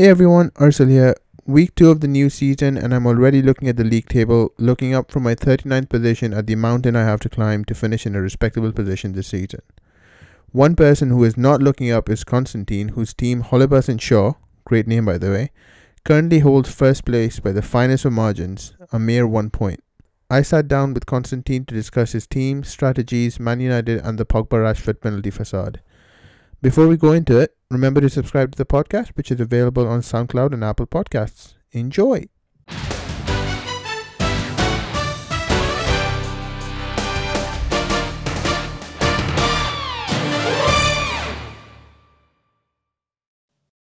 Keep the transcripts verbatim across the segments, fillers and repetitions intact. Hey everyone, Arsul here. Week two of the new season and I'm already looking at the league table, looking up from my thirty-ninth position at the mountain I have to climb to finish in a respectable position this season. One person who is not looking up is Konstantin, whose team Holebas and Shaw, great name by the way, currently holds first place by the finest of margins, a mere one point. I sat down with Konstantin to discuss his team, strategies, Man United and the Pogba-Rashford penalty facade. Before we go into it, remember to subscribe to the podcast, which is available on SoundCloud and Apple Podcasts. Enjoy!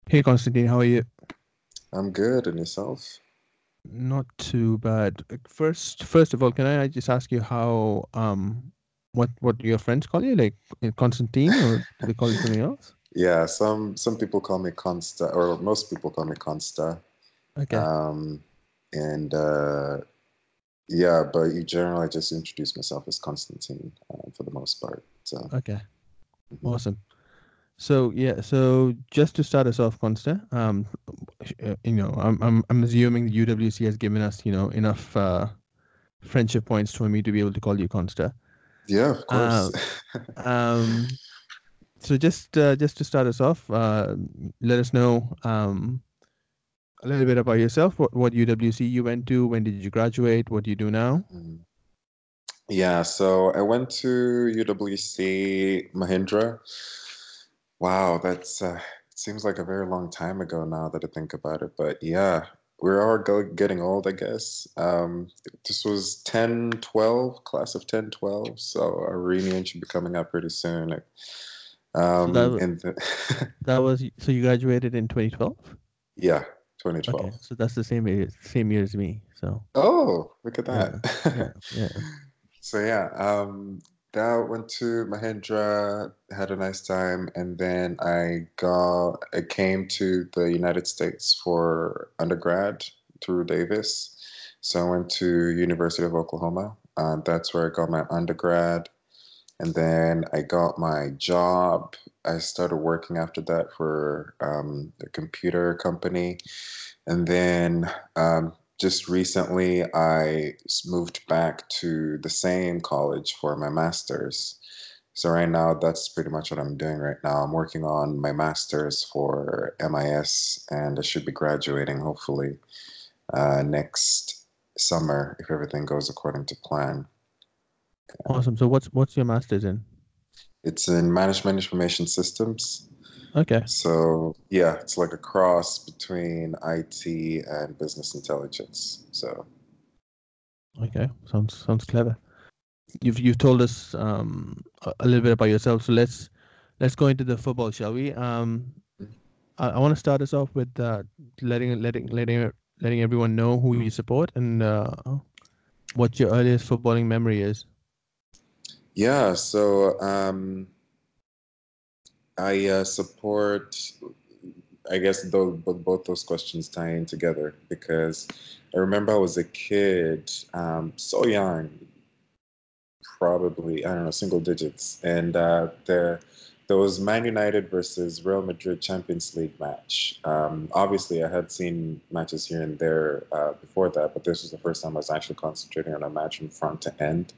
Hey Konstantin, how are you? I'm good, and yourself? Not too bad. First, first of all, can I just ask you how um. What what do your friends call you? Like Konstantin, or do they call you something else? Yeah, some some people call me Consta, or most people call me Consta. Okay. Um, and uh, yeah, but you generally just introduce myself as Konstantin uh, for the most part. So. Okay. Mm-hmm. Awesome. So yeah, so just to start us off, Consta, um, you know, I'm I'm I'm assuming the U W C has given us you know enough uh, friendship points for me to be able to call you Consta. Yeah, of course. Um, um, so just uh, just to start us off, uh, let us know um, a little bit about yourself. What, what U W C you went to? When did you graduate? What do you do now? Yeah, so I went to U W C Mahindra. Wow, that's uh, it seems like a very long time ago now that I think about it. But yeah, we're all getting old, I guess. Um, this was ten twelve, class of ten twelve. So our reunion should be coming up pretty soon. Like, um, so that, and the that was so you graduated in twenty twelve. Yeah, twenty twelve. Okay, so that's the same year, same year as me. So oh, look at that. Yeah, yeah, yeah. So yeah, um, that went to Mahindra, had a nice time, and then I got I came to the United States for undergrad through Davis. So I went to University of Oklahoma. Uh, that's where I got my undergrad, and then I got my job. I started working after that for um, a computer company, and then. Um, Just recently, I moved back to the same college for my master's. So right now, that's pretty much what I'm doing right now. I'm working on my master's for M I S, and I should be graduating, hopefully, uh, next summer, if everything goes according to plan. Awesome. So what's what's your master's in? It's in Management Information Systems. Okay. So yeah, it's like a cross between I T and business intelligence. So. Okay, sounds sounds clever. You've you've told us um, a little bit about yourself, so let's let's go into the football, shall we? Um, I, I want to start us off with uh, letting letting letting letting everyone know who you support and uh, what your earliest footballing memory is. Yeah. So. Um... I uh, support, I guess, though, both those questions tie in together because I remember I was a kid, um, so young, probably, I don't know, single digits. And uh, there, there was Man United versus Real Madrid Champions League match. Um, obviously, I had seen matches here and there uh, before that, but this was the first time I was actually concentrating on a match from front to end.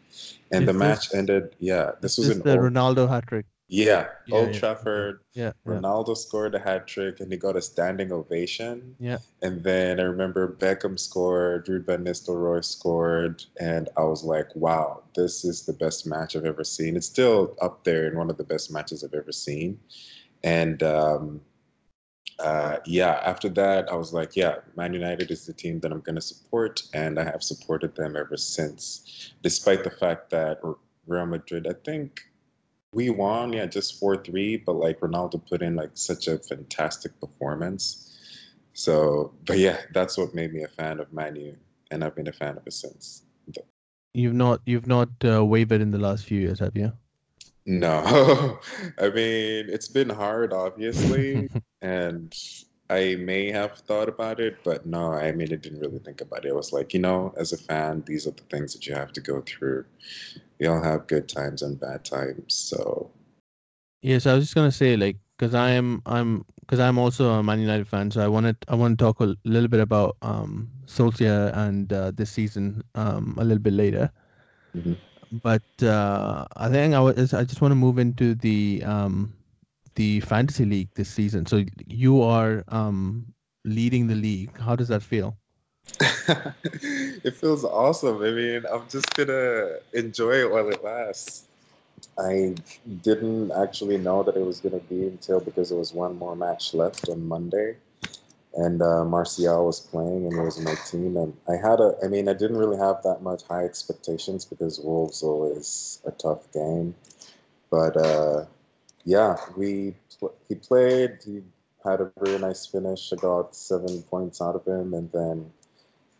And is the this, match ended, yeah. This was in the old, Ronaldo hat-trick. Yeah, yeah, Old yeah, Trafford, yeah, yeah. Ronaldo scored a hat-trick and he got a standing ovation. Yeah. And then I remember Beckham scored, Ruud van Nistelrooy scored, and I was like, wow, this is the best match I've ever seen. It's still up there in one of the best matches I've ever seen. And um, uh, yeah, after that, I was like, yeah, Man United is the team that I'm going to support, and I have supported them ever since, despite the fact that Real Madrid, I think, we won, yeah, just four three, but, like, Ronaldo put in, like, such a fantastic performance. So, but, yeah, that's what made me a fan of Man U, and I've been a fan of it since. You've not you've not uh, wavered in the last few years, have you? No. I mean, it's been hard, obviously, and I may have thought about it, but, no, I mean, I didn't really think about it. I was like, you know, as a fan, these are the things that you have to go through. We all have good times and bad times, so. Yes, I was just gonna say, like, because I am, I'm because I'm also a Man United fan, so I wanted I want to talk a little bit about um, Solskjær and uh, this season um, a little bit later. Mm-hmm. But uh, I think I was, I just want to move into the um, the fantasy league this season. So you are um, leading the league. How does that feel? It feels awesome. I mean, I'm just gonna enjoy it while it lasts. I didn't actually know that it was going to be until, because there was one more match left on Monday, and uh, Martial was playing and he was in my team. And I had a, I mean, I didn't really have that much high expectations because Wolves always a tough game. But uh, yeah, we he played. He had a really nice finish. I got seven points out of him, and then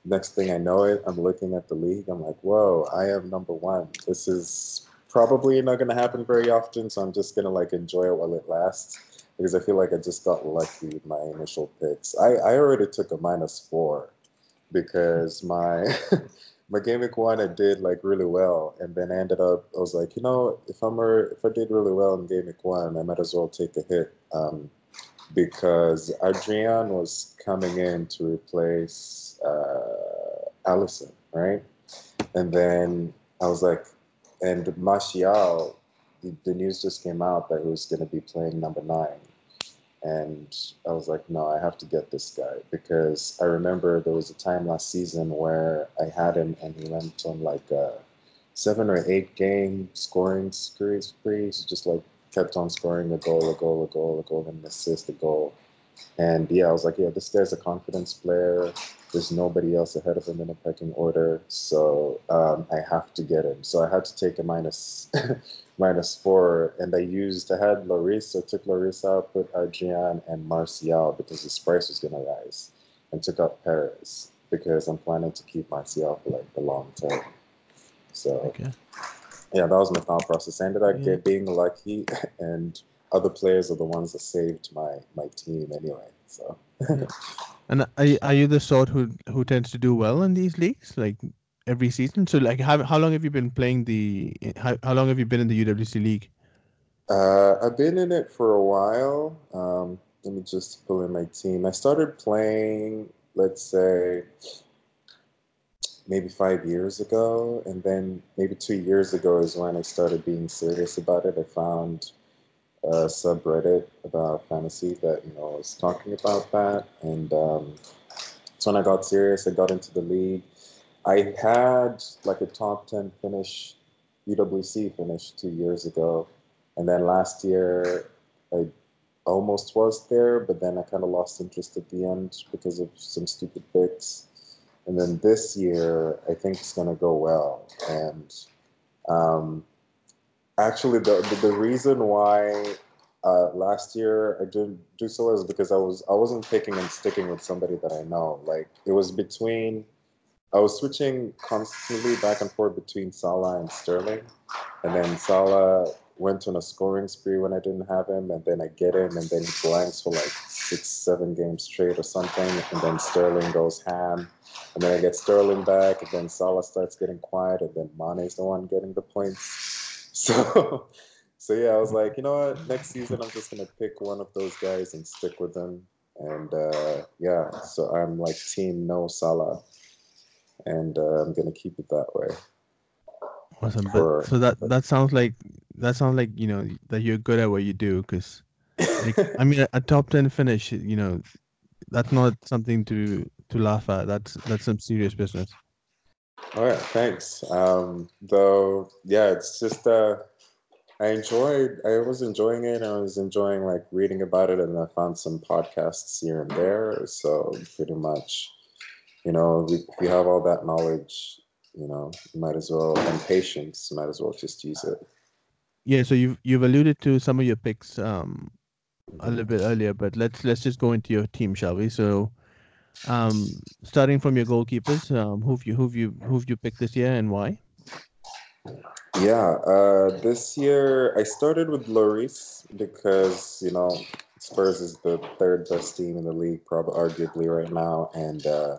next thing I know it, I'm looking at the league. I'm like, whoa, I am number one. This is probably not going to happen very often, so I'm just going to like enjoy it while it lasts, because I feel like I just got lucky with my initial picks. I, I already took a minus four because my my game week one I did like really well, and then I ended up I was like, you know, if I'm a, if I did really well in game week one, I might as well take a hit um, because Adrian was coming in to replace uh, Allison, right? And then I was like. And Martial, the, the news just came out that he was going to be playing number nine. And I was like, no, I have to get this guy, because I remember there was a time last season where I had him and he went on like a seven or eight game scoring spree. He just like kept on scoring a goal, a goal, a goal, a goal, and an assist, a goal. And yeah, I was like, yeah, this guy's a confidence player. There's nobody else ahead of him in the pecking order, so um, I have to get him. So I had to take a minus, minus four, and I used, I had Lloris, I took Lloris out, put Adrian and Martial because his price was going to rise, and took out Perez because I'm planning to keep Martial for like the long term. So okay. Yeah, that was my thought process. I ended up yeah. being lucky, and other players are the ones that saved my, my team anyway. So. Yeah. And are you, are you the sort who who tends to do well in these leagues, like every season? So, like, how how long have you been playing the? How how long have you been in the U W C league? Uh, I've been in it for a while. Um, let me just pull in my team. I started playing, let's say, maybe five years ago, and then maybe two years ago is when I started being serious about it. I found a subreddit about fantasy that, you know, was talking about that, and um, so when I got serious, I got into the league. I had like a top ten finish, U W C finish two years ago, and then last year I almost was there, but then I kind of lost interest at the end because of some stupid picks. And then this year, I think it's going to go well, and um, actually, the, the the reason why uh, last year I didn't do so is because I was I wasn't picking and sticking with somebody that I know. Like, it was between, I was switching constantly back and forth between Salah and Sterling, and then Salah went on a scoring spree when I didn't have him, and then I get him, and then he blanks for like six, seven games straight or something, and then Sterling goes ham, and then I get Sterling back, and then Salah starts getting quiet, and then Mane's the one getting the points. So, so yeah, I was like, you know what? Next season, I'm just gonna pick one of those guys and stick with them. And uh, yeah, so I'm like team no Salah, and uh, I'm gonna keep it that way. Awesome. For, so that that sounds like that sounds like you know that you're good at what you do, because like, I mean a, a top ten finish, you know, that's not something to to laugh at. That's that's some serious business. All right, thanks. Um, though, yeah, it's just uh, I enjoyed. I was enjoying it. I was enjoying like reading about it, and I found some podcasts here and there. So pretty much, you know, we we have all that knowledge. You know, you might as well, and patience. Might as well just use it. Yeah. So you've you've alluded to some of your picks um, a little bit earlier, but let's let's just go into your team, shall we? So. Um, starting from your goalkeepers, um, who've you who've you who've you picked this year and why? Yeah, uh, this year I started with Lloris because, you know, Spurs is the third best team in the league, probably arguably right now, and uh,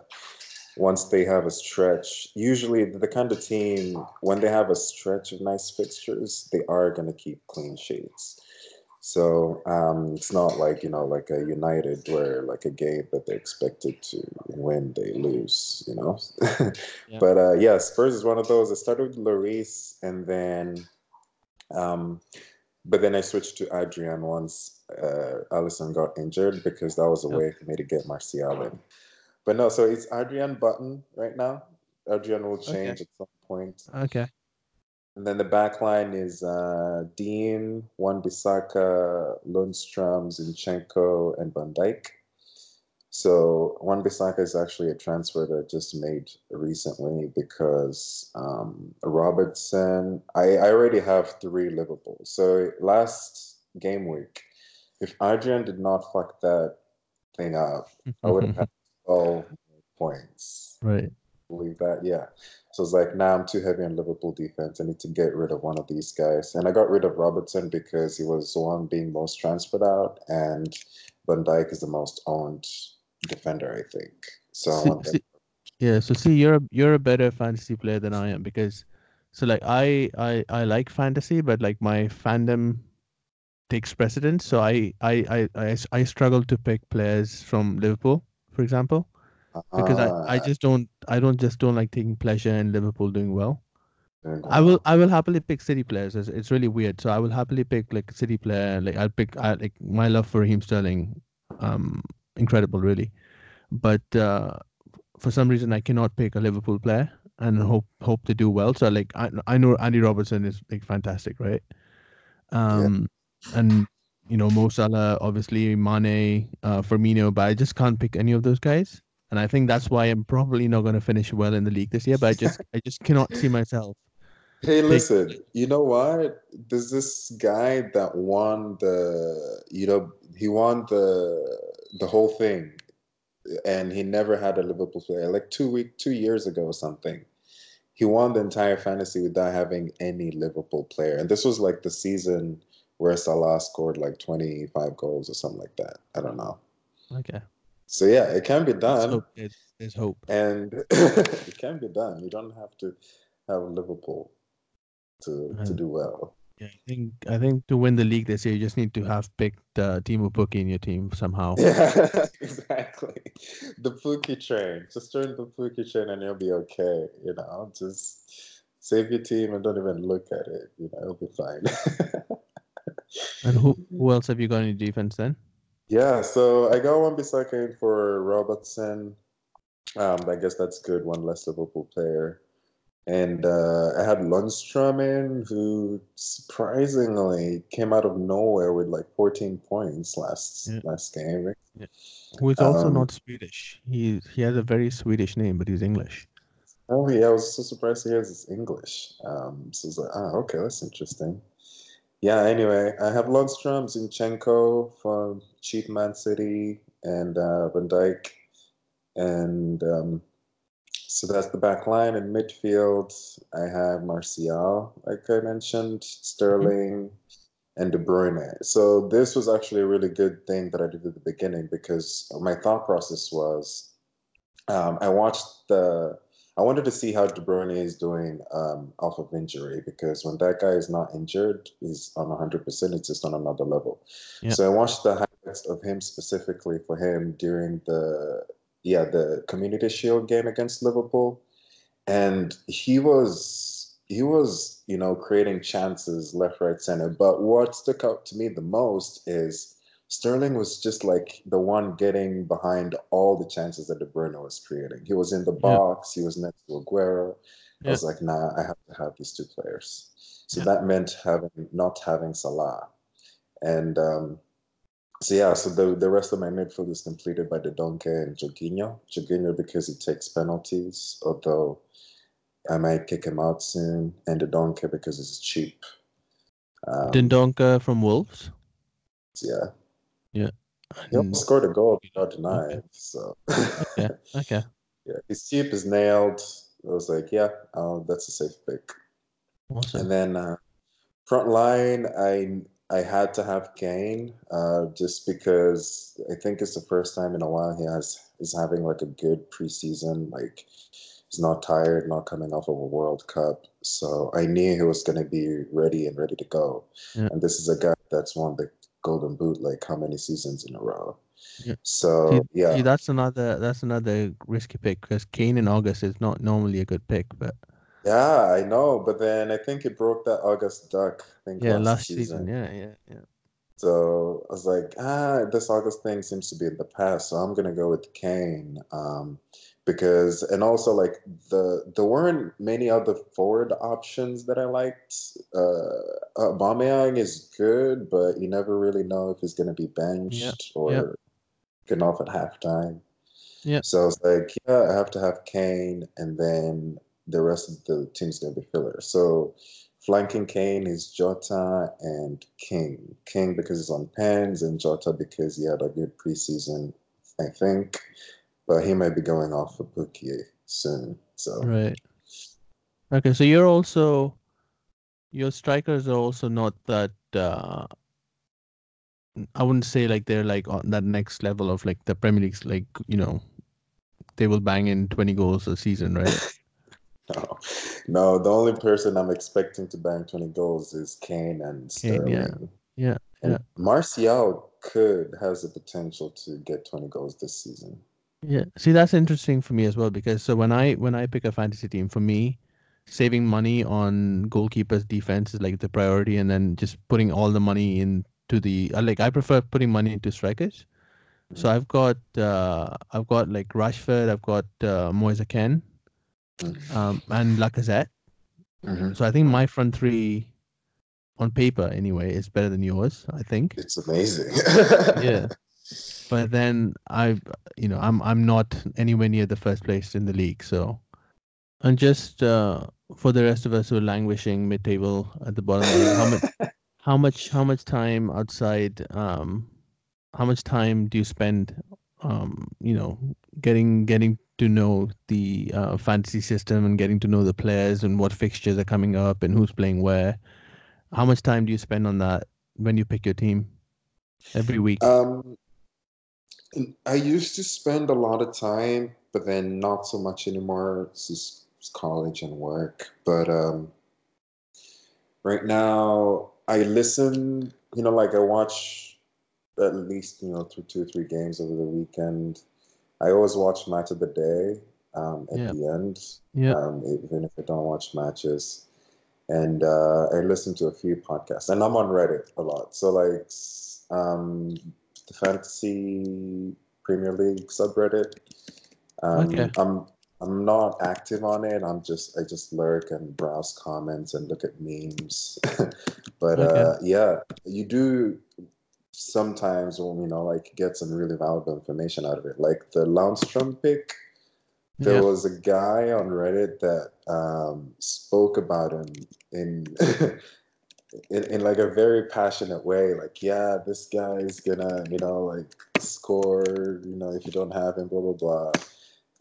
once they have a stretch, usually the kind of team when they have a stretch of nice fixtures, they are going to keep clean sheets. So um, it's not like, you know, like a United where like a game that they expected to win, they lose, you know. Yeah. But uh, yeah, Spurs is one of those. I started with Lloris and then, um, but then I switched to Adrian once uh, Alisson got injured, because that was a way for me to get Martial in. But no, so it's Adrian Button right now. Adrian will change okay. at some point. Okay. And then the back line is uh, Dean, Wan Bissaka, Lundström, Zinchenko, and Van Dijk. So Wan Bissaka is actually a transfer that I just made recently because um, Robertson, I, I already have three Liverpool. So last game week, if Adrian did not fuck that thing up, I would have had twelve points. Right. Believe that, yeah. So it's like, now nah, I'm too heavy on Liverpool defense. I need to get rid of one of these guys. And I got rid of Robertson because he was the one being most transferred out, and Van Dijk is the most owned defender, I think. So see, I want see, yeah. So see, you're a, you're a better fantasy player than I am, because so like I I I like fantasy, but like my fandom takes precedence. So I I I I, I struggle to pick players from Liverpool, for example. Because uh, I, I just don't I don't just don't like taking pleasure in Liverpool doing well. I will I will happily pick City players. It's, it's really weird. So I will happily pick like a City player. Like I'll pick I, like my love for Raheem Sterling, um, incredible really. But uh, for some reason I cannot pick a Liverpool player and hope hope they do well. So like I I know Andy Robertson is like fantastic, right? Um, yeah. And you know Mo Salah, obviously Mane, uh, Firmino, but I just can't pick any of those guys. And I think that's why I'm probably not going to finish well in the league this year. But I just, I just cannot see myself. Hey, listen, like, you know what? There's this guy that won the, you know, he won the the whole thing, and he never had a Liverpool player. Like two week, two years ago or something, he won the entire fantasy without having any Liverpool player. And this was like the season where Salah scored like twenty-five goals or something like that. I don't know. Okay. So yeah, it can be done. There's hope. There's hope. And it can be done. You don't have to have Liverpool to um, to do well. Yeah, I think I think to win the league this year, you just need to have picked uh, Timo Pukki in your team somehow. Yeah, exactly. The Pukki train. Just turn the Pukki train, and you'll be okay. You know, just save your team and don't even look at it. You know, it'll be fine. And who who else have you got in your defense then? Yeah, so I got Wan Bissaka in for Robertson. Um, I guess that's good, one less Liverpool player. And uh, I had Lundstrom in, who surprisingly came out of nowhere with like fourteen points last yeah. last game. Yeah. Who is also um, not Swedish. He he has a very Swedish name, but he's English. Oh yeah, I was so surprised he has his English. Um, so I was like, ah, okay, that's interesting. Yeah, anyway, I have Lundstrom, Zinchenko from cheap Man City, and uh, Van Dijk. And um, so that's the back line. In midfield, I have Martial, like I mentioned, Sterling, mm-hmm. and De Bruyne. So this was actually a really good thing that I did at the beginning, because my thought process was um, I watched the... I wanted to see how De Bruyne is doing um, off of injury, because when that guy is not injured, he's on one hundred percent. It's just on another level. Yeah. So I watched the highlights of him specifically for him during the yeah the Community Shield game against Liverpool, and he was he was you know creating chances left, right, center. But what stuck out to me the most is Sterling was just like the one getting behind all the chances that De Bruyne was creating. He was in the box. Yeah. He was next to Aguero. Yeah. I was like, nah, I have to have these two players. So yeah. that meant having not having Salah. And um, so, yeah, so the, the rest of my midfield is completed by Dendoncker and Jorginho. Jorginho because he takes penalties, although I might kick him out soon. And Dendoncker because it's cheap. Um, Dendoncker from Wolves? Yeah. Yeah, he almost scored a goal, not denied. Okay. So, okay, okay. Yeah, his cheap is nailed. I was like, yeah, oh, that's a safe pick. Awesome. And then uh, front line, I I had to have Kane, uh, just because I think it's the first time in a while he has is having like a good preseason. Like he's not tired, not coming off of a World Cup, so I knew he was going to be ready and ready to go. Yeah. And this is a guy that's won the Golden Boot like how many seasons in a row? Yeah. So see, yeah, see, that's another that's another risky pick because Kane in August is not normally a good pick, but yeah, I know. But then I think it broke that August duck. I think yeah, last, last season. season. Yeah, yeah, yeah. So I was like, ah, this August thing seems to be in the past, so I'm gonna go with Kane. Um, Because and also like the there weren't many other forward options that I liked. Uh, Aubameyang is good, but you never really know if he's going to be benched yep, or yep. getting off at halftime. Yeah. So I was like, yeah, I have to have Kane, and then the rest of the team's going to be filler. So flanking Kane is Jota and King. King because he's on pens, and Jota because he had a good preseason, I think. But he might be going off for Pukki soon. So right. Okay, so you're also your strikers are also not that. Uh, I wouldn't say like they're like on that next level of like the Premier League's like you know they will bang in twenty goals a season, right? no, no. The only person I'm expecting to bang twenty goals is Kane and Sterling. Kane, yeah, yeah, and yeah. Martial could has the potential to get twenty goals this season. Yeah, see that's interesting for me as well because so when I when I pick a fantasy team, for me, saving money on goalkeepers defense is like the priority, and then just putting all the money into the like I prefer putting money into strikers. Mm-hmm. So I've got uh, I've got like Rashford, I've got uh, Moise Kean, mm-hmm. um, and Lacazette. Mm-hmm. So I think my front three, on paper anyway, is better than yours. I think it's amazing. yeah. But then I, you know, I'm I'm not anywhere near the first place in the league. So, and just uh, for the rest of us who are languishing mid-table at the bottom, how much, how much, how much time outside? Um, how much time do you spend? Um, you know, getting getting to know the uh, fantasy system and getting to know the players and what fixtures are coming up and who's playing where. How much time do you spend on that when you pick your team every week? Um. I used to spend a lot of time, but then not so much anymore. It's just it's college and work. But um, right now, I listen, you know, like I watch at least, you know, two, two or three games over the weekend. I always watch Match of the Day um, at yeah. the end, yeah. um, even if I don't watch matches. And uh, I listen to a few podcasts. And I'm on Reddit a lot. So, like, um, the Fantasy Premier League subreddit. Um, okay. I'm I'm not active on it. I'm just I just lurk and browse comments and look at memes. but okay. uh, yeah, you do sometimes you know like get some really valuable information out of it. Like the Lundström pick, there yeah. was a guy on Reddit that um, spoke about him in. In, in like a very passionate way, like, yeah, this guy is gonna, you know, like score, you know, if you don't have him, blah, blah, blah.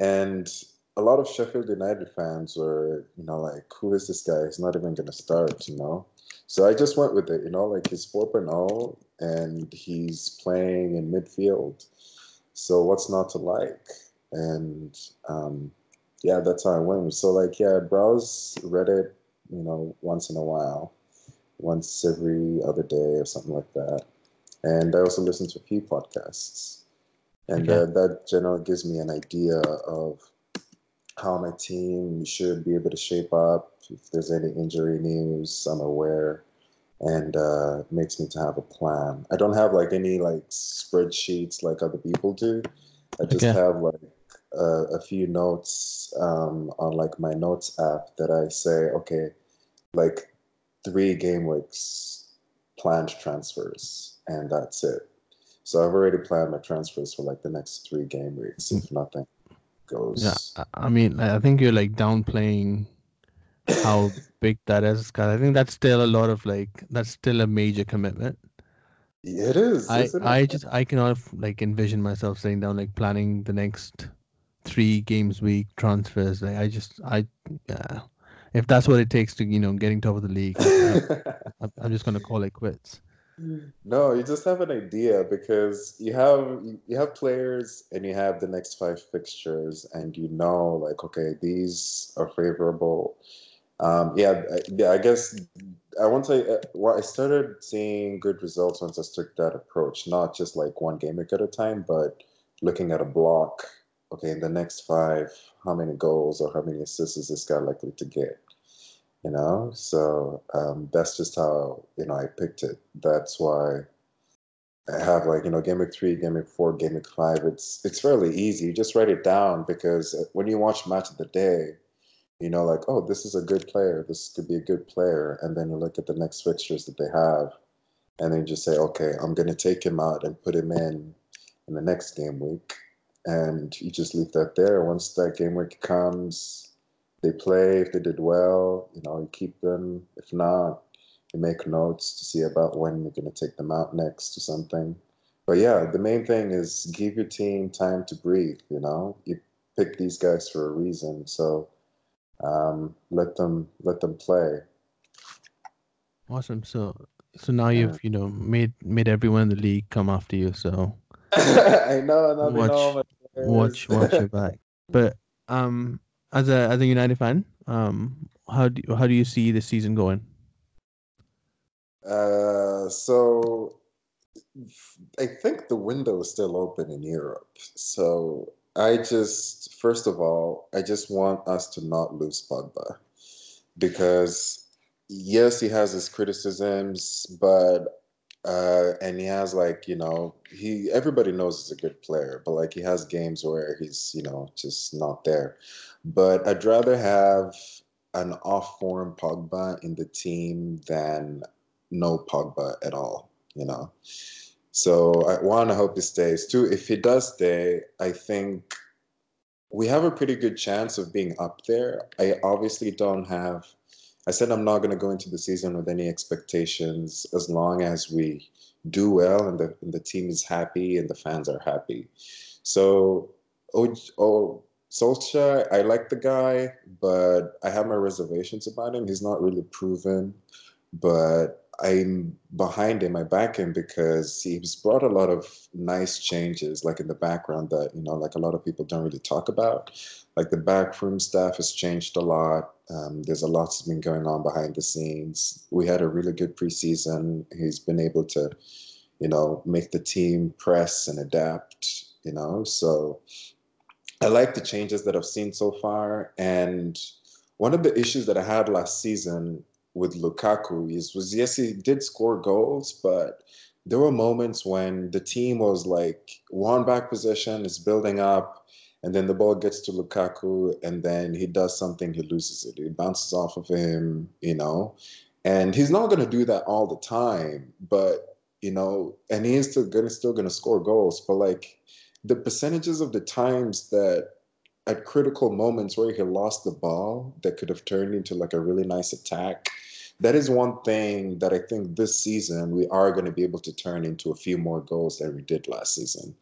And a lot of Sheffield United fans were, you know, like, who is this guy? He's not even gonna start, you know? So I just went with it, you know, like he's four point oh and he's playing in midfield. So what's not to like? And um, yeah, that's how I went. So like, yeah, I browse Reddit, you know, once in a while. Once every other day or something like that. And I also listen to a few podcasts. And okay. uh, that generally gives me an idea of how my team should be able to shape up. If there's any injury news, I'm aware. And uh, it makes me to have a plan. I don't have like any like spreadsheets like other people do. I just okay. have like uh, a few notes um, on like my notes app that I say, okay, like, three game weeks planned transfers, and that's it. So I've already planned my transfers for like the next three game weeks if nothing goes. Yeah, I mean, I think you're like downplaying how big that is. Cause I think that's still a lot of like that's still a major commitment. It is. I isn't it? I just I cannot like envision myself sitting down like planning the next three games week transfers. Like I just I yeah. If that's what it takes to, you know, getting top of the league, I'm, I'm just going to call it quits. No, you just have an idea because you have you have players and you have the next five fixtures and you know, like, okay, these are favorable. Um, yeah, yeah. I guess I want to say uh, well, I started seeing good results once I took that approach, not just like one game at a time, but looking at a block. Okay, in the next five, how many goals or how many assists is this guy likely to get? You know, so um, that's just how, you know, I picked it. That's why I have like, you know, game week three, game week four, game week five. It's it's fairly easy. You just write it down, because when you watch match of the day, you know, like, oh, this is a good player. This could be a good player. And then you look at the next fixtures that they have, and then you just say, okay, I'm going to take him out and put him in in the next game week. And you just leave that there. Once that game week comes, they play. If they did well, you know, you keep them. If not, you make notes to see about when you're going to take them out next or something. But yeah, the main thing is give your team time to breathe, you know. You pick these guys for a reason, so um, let them let them play. Awesome. So so now yeah. you've, you know, made made everyone in the league come after you, so I know, I watch, know watch, watch your back. But um, as a as a United fan, um, how do how do you see the season going? Uh, so I think the window is still open in Europe. So I just, first of all, I just want us to not lose Pogba, because yes, he has his criticisms, but. Uh, and he has, like, you know, he everybody knows he's a good player, but like he has games where he's, you know, just not there. But I'd rather have an off-form Pogba in the team than no Pogba at all, you know. So I want to hope he stays. Two, if he does stay, I think we have a pretty good chance of being up there. I obviously don't have. I said I'm not going to go into the season with any expectations, as long as we do well and the and the team is happy and the fans are happy. So, oh, oh Solskjær, I like the guy, but I have my reservations about him. He's not really proven, but I'm behind him. I back him because he's brought a lot of nice changes, like in the background that, you know, like a lot of people don't really talk about. Like the backroom staff has changed a lot. Um, there's a lot that's been going on behind the scenes. We had a really good preseason. He's been able to, you know, make the team press and adapt, you know. So I like the changes that I've seen so far. And one of the issues that I had last season with Lukaku is, was, yes, he did score goals, but there were moments when the team was like one back possession is building up. And then the ball gets to Lukaku, and then he does something, he loses it. It bounces off of him, you know. And he's not going to do that all the time, but, you know, and he is still going still going to score goals. But, like, the percentages of the times that at critical moments where he lost the ball that could have turned into, like, a really nice attack, that is one thing that I think this season we are going to be able to turn into a few more goals than we did last season.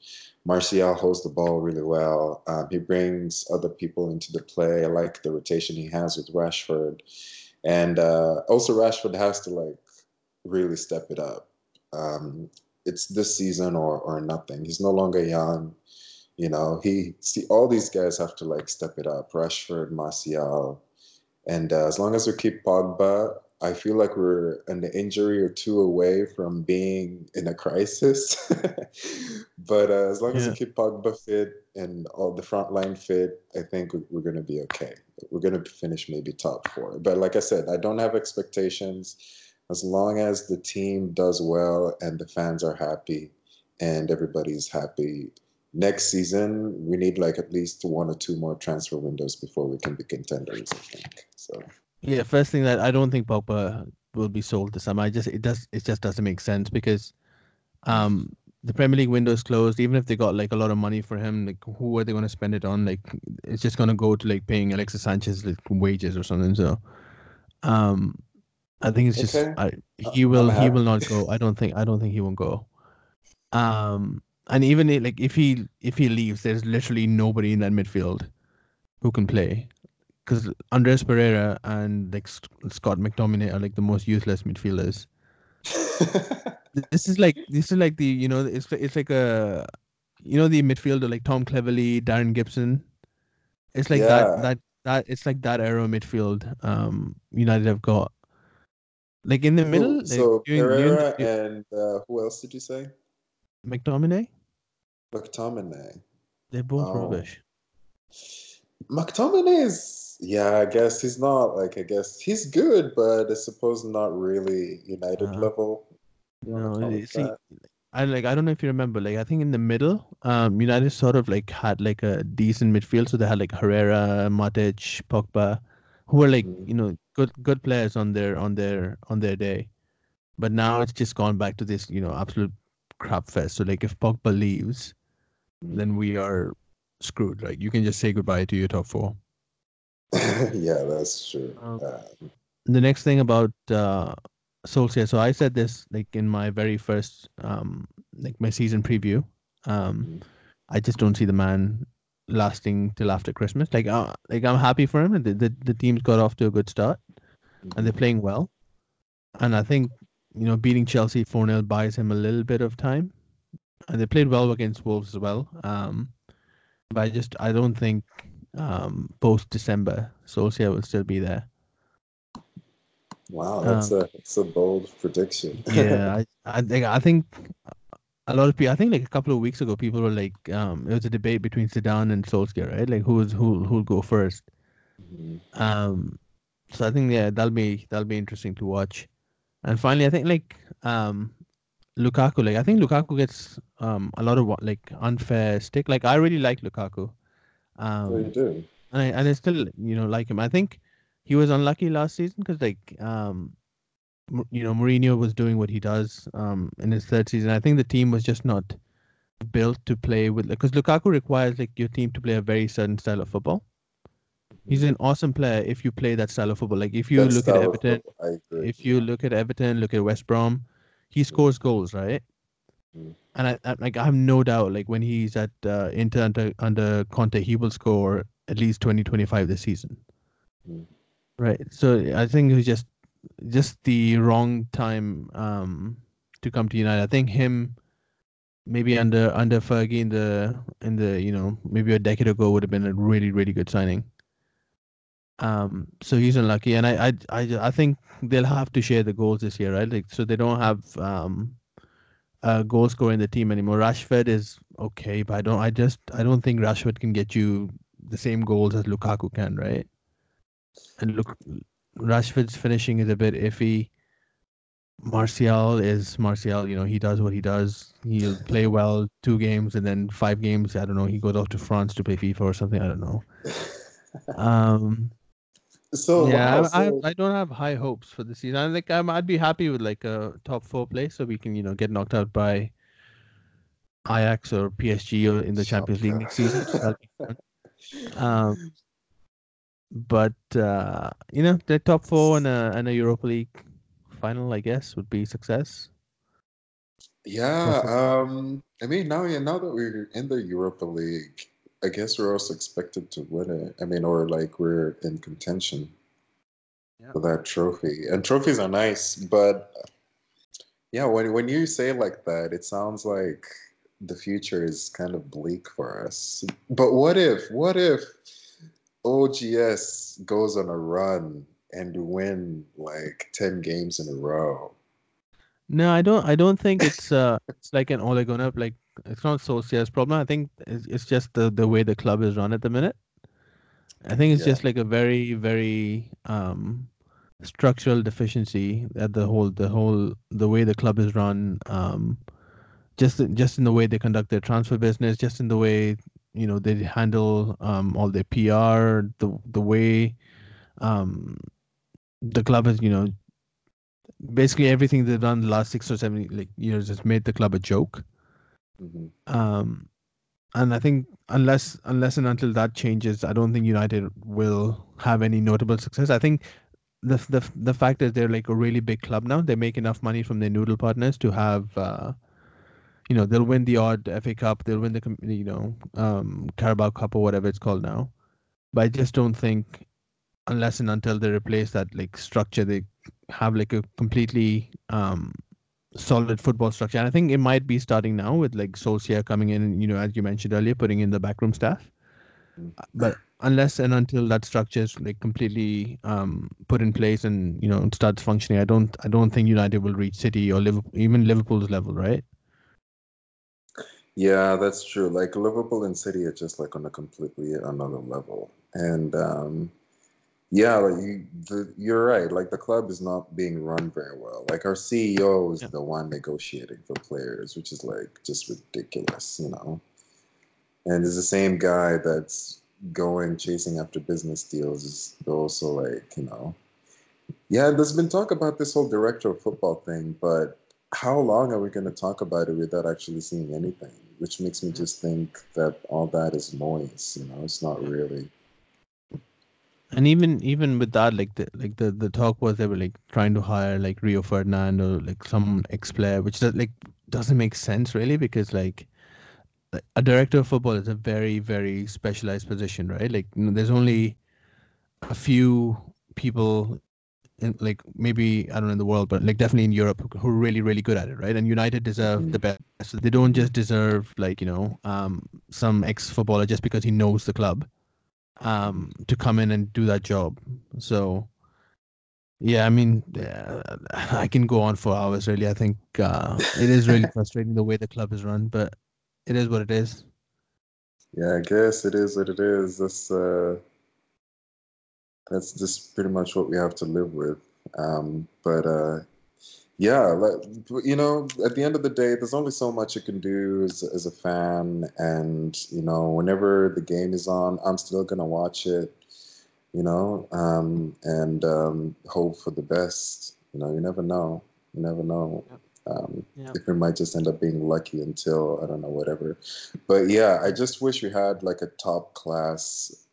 Martial holds the ball really well. Um, he brings other people into the play. I like the rotation he has with Rashford. And uh, also Rashford has to, like, really step it up. Um, it's this season or or nothing. He's no longer young. You know, he see all these guys have to, like, step it up. Rashford, Martial. And uh, as long as we keep Pogba, I feel like we're an injury or two away from being in a crisis. But uh, as long yeah. as we keep Pogba fit and all the front line fit, I think we're going to be okay. We're going to finish maybe top four. But like I said, I don't have expectations. As long as the team does well and the fans are happy and everybody's happy, next season we need like at least one or two more transfer windows before we can be contenders, I think. So. Yeah, first thing that I don't think Pogba will be sold this summer. I just it does it just doesn't make sense, because um the Premier League window is closed. Even if they got like a lot of money for him, like who are they going to spend it on? Like it's just going to go to like paying Alexis Sanchez like wages or something. So um I think it's just okay. I, he will he will not go. I don't think I don't think he won't go. Um and even like if he if he leaves, there's literally nobody in that midfield who can play. Because Andres Pereira and like Scott McTominay are like the most useless midfielders. this is like this is like the you know it's it's like a you know the midfielder like Tom Cleverley, Darren Gibson. It's like yeah. that that that it's like that era midfield um, United have got. Like in the Ooh, middle. Like so during, Pereira during the, and uh, who else did you say? McTominay. McTominay. They're both oh. rubbish. McTominay is, yeah, I guess he's not, like, I guess he's good, but I suppose not really United uh, level. No, see, I like, I don't know if you remember, like, I think in the middle, um, United sort of, like, had, like, a decent midfield, so they had, like, Herrera, Matic, Pogba, who were, like, mm. you know, good good players on their, on their, on their day. But now it's just gone back to this, you know, absolute crap fest. So, like, if Pogba leaves, mm. then we are screwed. Like, you can just say goodbye to your top four. Yeah, that's true. Um, um, the next thing about uh, Solskjaer, so I said this like in my very first, um, like my season preview. Um, mm-hmm. I just don't see the man lasting till after Christmas. Like, uh, like I'm happy for him. The, the the team's got off to a good start, mm-hmm. and they're playing well. And I think, you know, beating Chelsea four nil buys him a little bit of time. And they played well against Wolves as well. Um, But I just, I don't think um, post-December, Solskjaer will still be there. Wow, that's, um, a, that's a bold prediction. Yeah, I, I think, I think a lot of people, I think like a couple of weeks ago, people were like, um, it was a debate between Zidane and Solskjaer, right? Like who's, who, who'll go first? Mm-hmm. Um, so I think, yeah, that'll be, that'll be interesting to watch. And finally, I think like um, Lukaku, like I think Lukaku gets um, a lot of like unfair stick. Like I really like Lukaku. Um, oh, you do. And I, and I still, you know, like him. I think he was unlucky last season because like, um, you know, Mourinho was doing what he does um, in his third season. I think the team was just not built to play with, because Lukaku requires like your team to play a very certain style of football. He's an awesome player if you play that style of football. Like if you that look at Everton, if you look at Everton, look at West Brom, he scores goals, right? Mm. And I, I like I have no doubt, like when he's at uh, Inter under, under Conte, he will score at least twenty, twenty-five this season, mm. right? So I think it was just just the wrong time um, to come to United. I think him maybe under under Fergie in the in the you know maybe a decade ago would have been a really really good signing. Um, so he's unlucky, and I, I, I, I think they'll have to share the goals this year, right? Like, so they don't have um, a goal scorer in the team anymore. Rashford is okay, but I don't, I just, I don't think Rashford can get you the same goals as Lukaku can, right? And look, Rashford's finishing is a bit iffy. Martial is Martial, you know, he does what he does. He'll play well two games and then five games. I don't know. He goes off to France to play FIFA or something. I don't know. Um. So yeah, also, I I don't have high hopes for the season. I think I'm, I'd be happy with like a top four place, so we can you know get knocked out by Ajax or P S G or in the Champions League next season. um, but uh, you know the top four and a and a Europa League final, I guess, would be success. Yeah. Um. I mean, now yeah, now that we're in the Europa League, I guess we're also expected to win it. I mean, or like we're in contention yeah. for that trophy. And trophies are nice, but yeah, when when you say it like that, it sounds like the future is kind of bleak for us. But what if, what if O G S goes on a run and win like ten games in a row? No, I don't. I don't think it's uh, it's like an oligon up like. It's not Solskjaer's problem. I think it's just the, the way the club is run at the minute. I think it's yeah. just like a very, very um, structural deficiency at the whole, the whole, the way the club is run. Um, just, just in the way they conduct their transfer business, just in the way you know they handle um, all their P R, the the way um, the club is, you know, basically everything they've done the last six or seven like years has made the club a joke. Mm-hmm. Um, and I think unless unless and until that changes, I don't think United will have any notable success. I think the the the fact is they're like a really big club now. They make enough money from their noodle partners to have, uh, you know, they'll win the odd F A Cup, they'll win the you know um, Carabao Cup or whatever it's called now. But I just don't think unless and until they replace that like structure, they have like a completely um. solid football structure, and I think it might be starting now with like Solskjaer coming in, you know, as you mentioned earlier, putting in the backroom staff. But unless and until that structure is like completely um, put in place and, you know, starts functioning, I don't I don't think United will reach City or Liverpool, even Liverpool's level, right? Yeah, that's true. Like Liverpool and City are just like on a completely another level. And um, yeah, like you, the, you're right. Like the club is not being run very well. Like our C E O is yeah. the one negotiating for players, which is like just ridiculous, you know. And it's the same guy that's going chasing after business deals is also like, you know. Yeah, there's been talk about this whole director of football thing, but how long are we going to talk about it without actually seeing anything? Which makes me just think that all that is noise, you know, it's not really. And even even with that, like the like the, the talk was they were like trying to hire like Rio Ferdinand or like some ex player, which does, like doesn't make sense really, because like a director of football is a very very specialized position, right? Like there's only a few people in, like maybe I don't know in the world, but like definitely in Europe who are really really good at it, right? And United deserve mm-hmm. the best. So they don't just deserve like, you know, um, some ex-footballer just because he knows the club um, to come in and do that job. So yeah, I mean, yeah, I can go on for hours really. I think uh, it is really frustrating the way the club is run, but it is what it is. Yeah, I guess it is what it is. That's uh, that's just pretty much what we have to live with. Um, but uh, yeah, like, you know, at the end of the day, there's only so much you can do as, as a fan. And you know, whenever the game is on, I'm still gonna watch it. You know, um, and um, hope for the best. You know, you never know. You never know. Yep. Um, yeah. If we might just end up being lucky until, I don't know, whatever. But yeah, I just wish we had like a top class.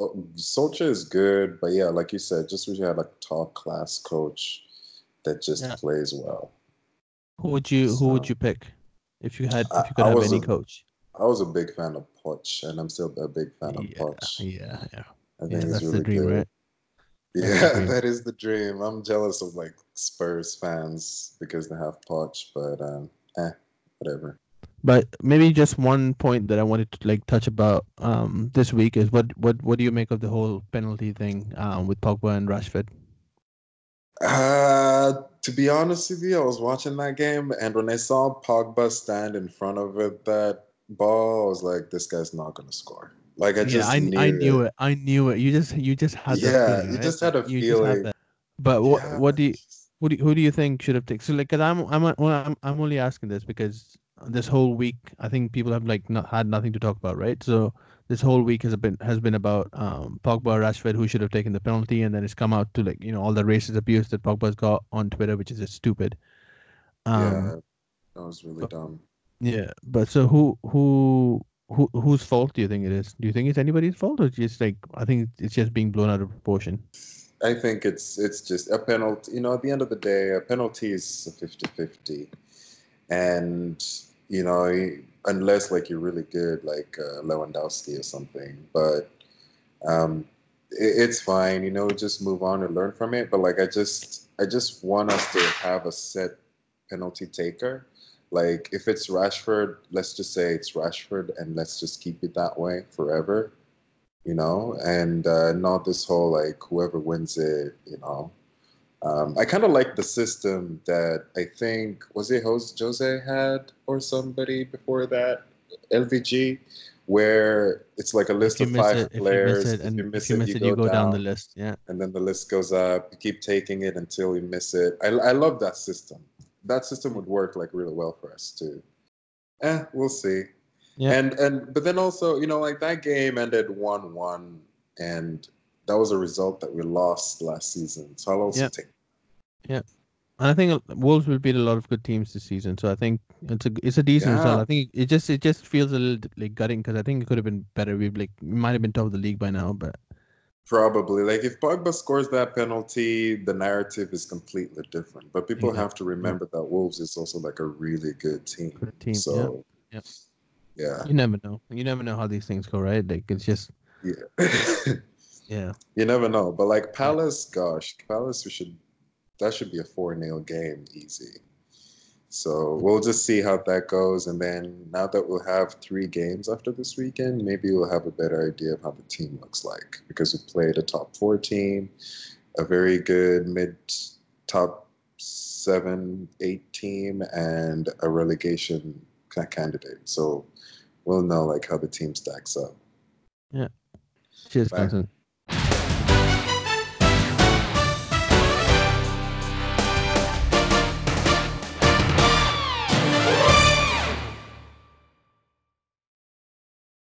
Oh, Solskjær is good, but yeah, like you said, just wish we had a top class coach that just yeah. plays well. Who would you so, Who would you pick if you had if you could I, I have any a, coach? I was a big fan of Poch, and I'm still a big fan yeah, of Poch. Yeah, yeah. I think yeah, it's that's really the dream, good. Right? Yeah, that is the dream. I'm jealous of like Spurs fans because they have Poch, but um, eh, whatever. But maybe just one point that I wanted to like touch about um this week is what what what do you make of the whole penalty thing um with Pogba and Rashford? Uh, to be honest with you, I was watching that game, and when I saw Pogba stand in front of it, that ball, I was like, this guy's not gonna score. Like I just yeah, I, knew, I knew it. it. I knew it. You just you just had yeah, that feeling, you right? just had a you feeling. Had but what yeah. what do you who do you, who do you think should have taken? So like, cause I'm I'm I'm I'm only asking this because this whole week I think people have like not had nothing to talk about, right? So this whole week has been has been about um, Pogba, Rashford, who should have taken the penalty, and then it's come out to like, you know, all the racist abuse that Pogba's got on Twitter, which is just stupid. Um, yeah, that was really but, dumb. Yeah, but so who who. Who whose fault do you think it is? Do you think it's anybody's fault, or just like I think it's just being blown out of proportion? I think it's it's just a penalty. You know, at the end of the day, a penalty is a fifty-fifty, and you know, unless like you're really good, like uh, Lewandowski or something. But um, it, it's fine. You know, just move on and learn from it. But like I just I just want us to have a set penalty taker. Like, if it's Rashford, let's just say it's Rashford, and let's just keep it that way forever, you know? And uh, not this whole, like, whoever wins it, you know? Um, I kind of like the system that I think, was it Jose had or somebody before that? L V G, where it's like a list of five it, players. If you miss it, and if you miss, if you miss it, it, you go, go down, down the list, yeah. And then the list goes up. You keep taking it until you miss it. I, I love that system. That system would work like really well for us too. Eh, we'll see. Yeah. And and but then also, you know, like that game ended one one, and that was a result that we lost last season. So I'll also yeah. take. Yeah, and I think Wolves will beat a lot of good teams this season. So I think it's a it's a decent yeah. result. I think it just it just feels a little like gutting because I think it could have been better. We like we might have been top of the league by now, but. Probably. Like, if Pogba scores that penalty, the narrative is completely different. But people yeah. have to remember that Wolves is also, like, a really good team. Good team, so, yeah. yeah. yeah. You never know. You never know how these things go, right? Like, it's just... Yeah. yeah. You never know. But, like, Palace, gosh, Palace, we should... That should be a four nil game, easy. So we'll just see how that goes. And then now that we'll have three games after this weekend, maybe we'll have a better idea of how the team looks like, because we played a top four team, a very good mid top seven, eight team, and a relegation candidate. So we'll know like how the team stacks up. Yeah. Cheers, Konstantin.